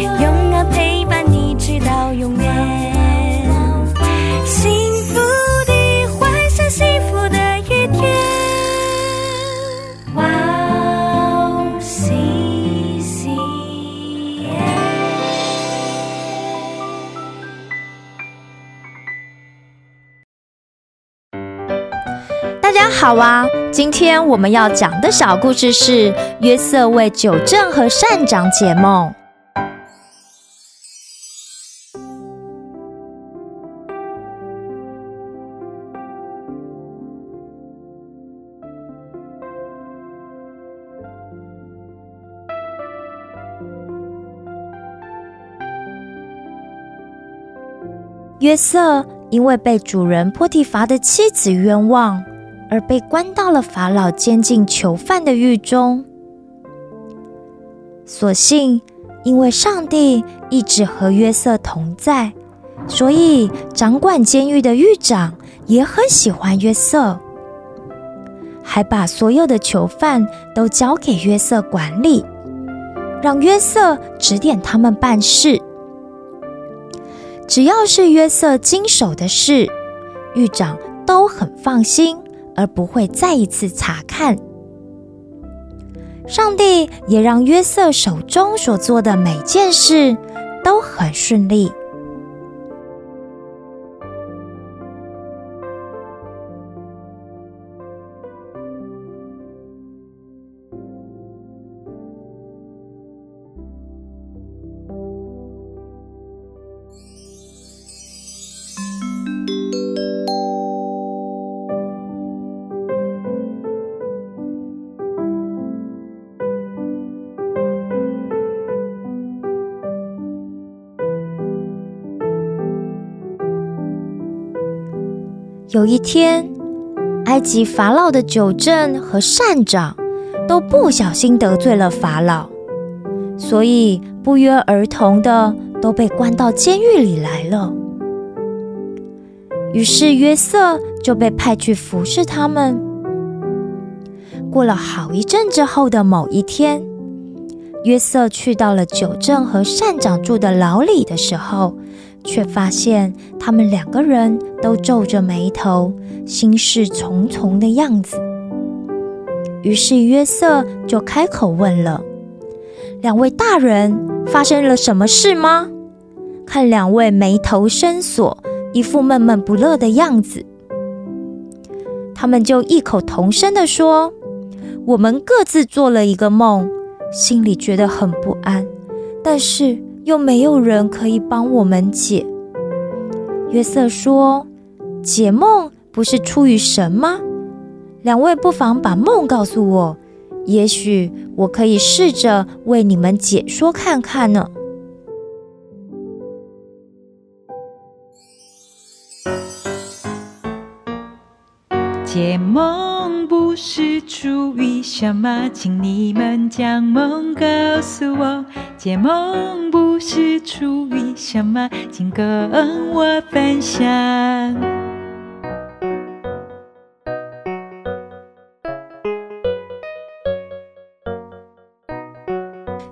永远陪伴你直到永远幸福的幻想幸福的一天哇哦西西耶大家好啊今天我们要讲的小故事是约瑟为九正和善长解梦约瑟因为被主人波提乏的妻子冤枉而被关到了法老监禁囚犯的狱中所幸因为上帝一直和约瑟同在所以掌管监狱的狱长也很喜欢约瑟还把所有的囚犯都交给约瑟管理让约瑟指点他们办事只要是约瑟经手的事，狱长都很放心，而不会再一次查看。上帝也让约瑟手中所做的每件事都很顺利。有一天，埃及法老的九正和善长都不小心得罪了法老，所以不约而同的都被关到监狱里来了。于是约瑟就被派去服侍他们。过了好一阵之后的某一天，约瑟去到了九正和善长住的牢里的时候，却发现他们两个人都皱着眉头，心事重重的样子。于是约瑟就开口问了：“两位大人，发生了什么事吗？看两位眉头深锁，一副闷闷不乐的样子。”他们就异口同声地说：“我们各自做了一个梦，心里觉得很不安，但是……”又没有人可以帮我们解。约瑟说：“解梦不是出于神吗？两位不妨把梦告诉我，也许我可以试着为你们解说看看呢。”解梦不是出于什么，请你们将梦告诉我。解梦不是出于什么，请跟我分享。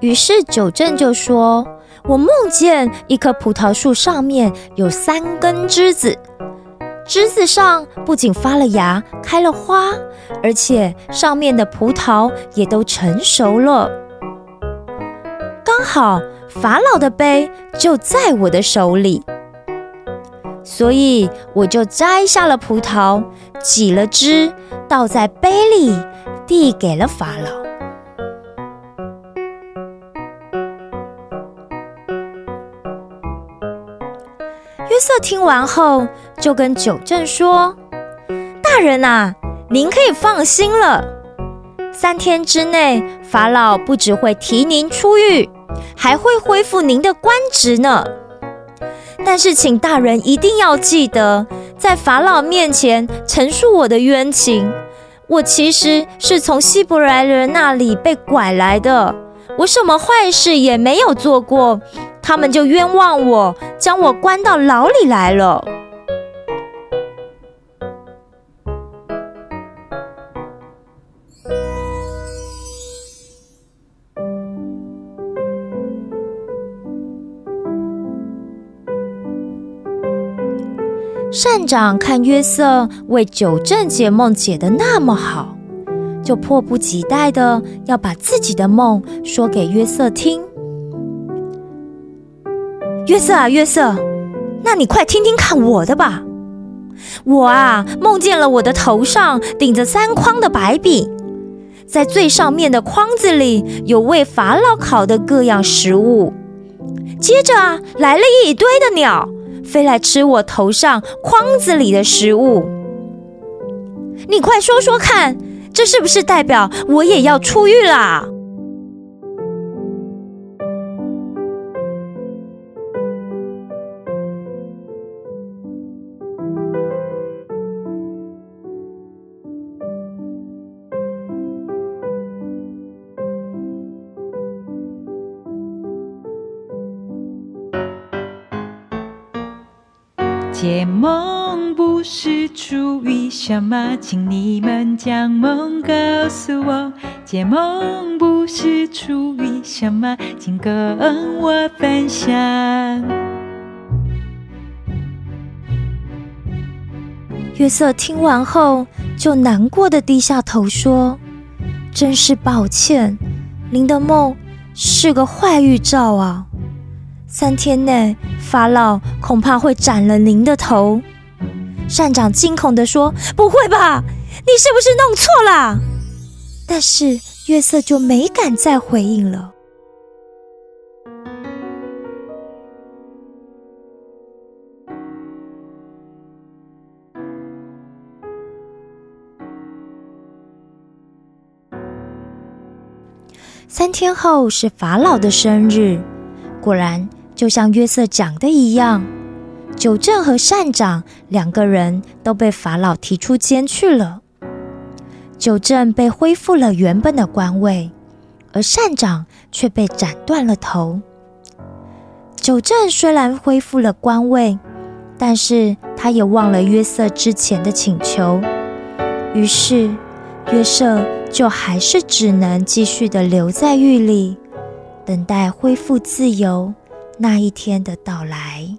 于是九正就说：“我梦见一棵葡萄树上面有3根枝子。”枝子上不仅发了芽，开了花，而且上面的葡萄也都成熟了。刚好法老的杯就在我的手里，所以我就摘下了葡萄，挤了汁，倒在杯里，递给了法老。约瑟听完后就跟九正说：“大人啊，您可以放心了，3天之内法老不只会提您出狱，还会恢复您的官职呢。但是请大人一定要记得，在法老面前陈述我的冤情。我其实是从希伯来人那里被拐来的，我什么坏事也没有做过，他们就冤枉我，将我关到牢里来了。善长看约瑟为九正解梦解得那么好，就迫不及待的要把自己的梦说给约瑟听。约瑟啊约瑟，那你快听听看我的吧。我啊梦见了我的头上顶着3筐的白饼，在最上面的筐子里有为法老烤的各样食物。接着啊来了一堆的鸟，飞来吃我头上筐子里的食物。你快说说看，这是不是代表我也要出狱啦？解梦不是出狱，什么？请你们将梦告诉我。解梦不是出狱，什么？请跟我分享。约瑟听完后，就难过的低下头说：“真是抱歉，您的梦是个坏预兆啊。”3天内，法老恐怕会斩了您的头。善长惊恐地说：“不会吧，你是不是弄错啦？”但是约瑟就没敢再回应了。3天后是法老的生日，果然就像约瑟讲的一样，九正和善长2个人都被法老提出监去了。九正被恢复了原本的官位，而善长却被斩断了头。九正虽然恢复了官位，但是他也忘了约瑟之前的请求，于是约瑟就还是只能继续的留在狱里，等待恢复自由那一天的到来。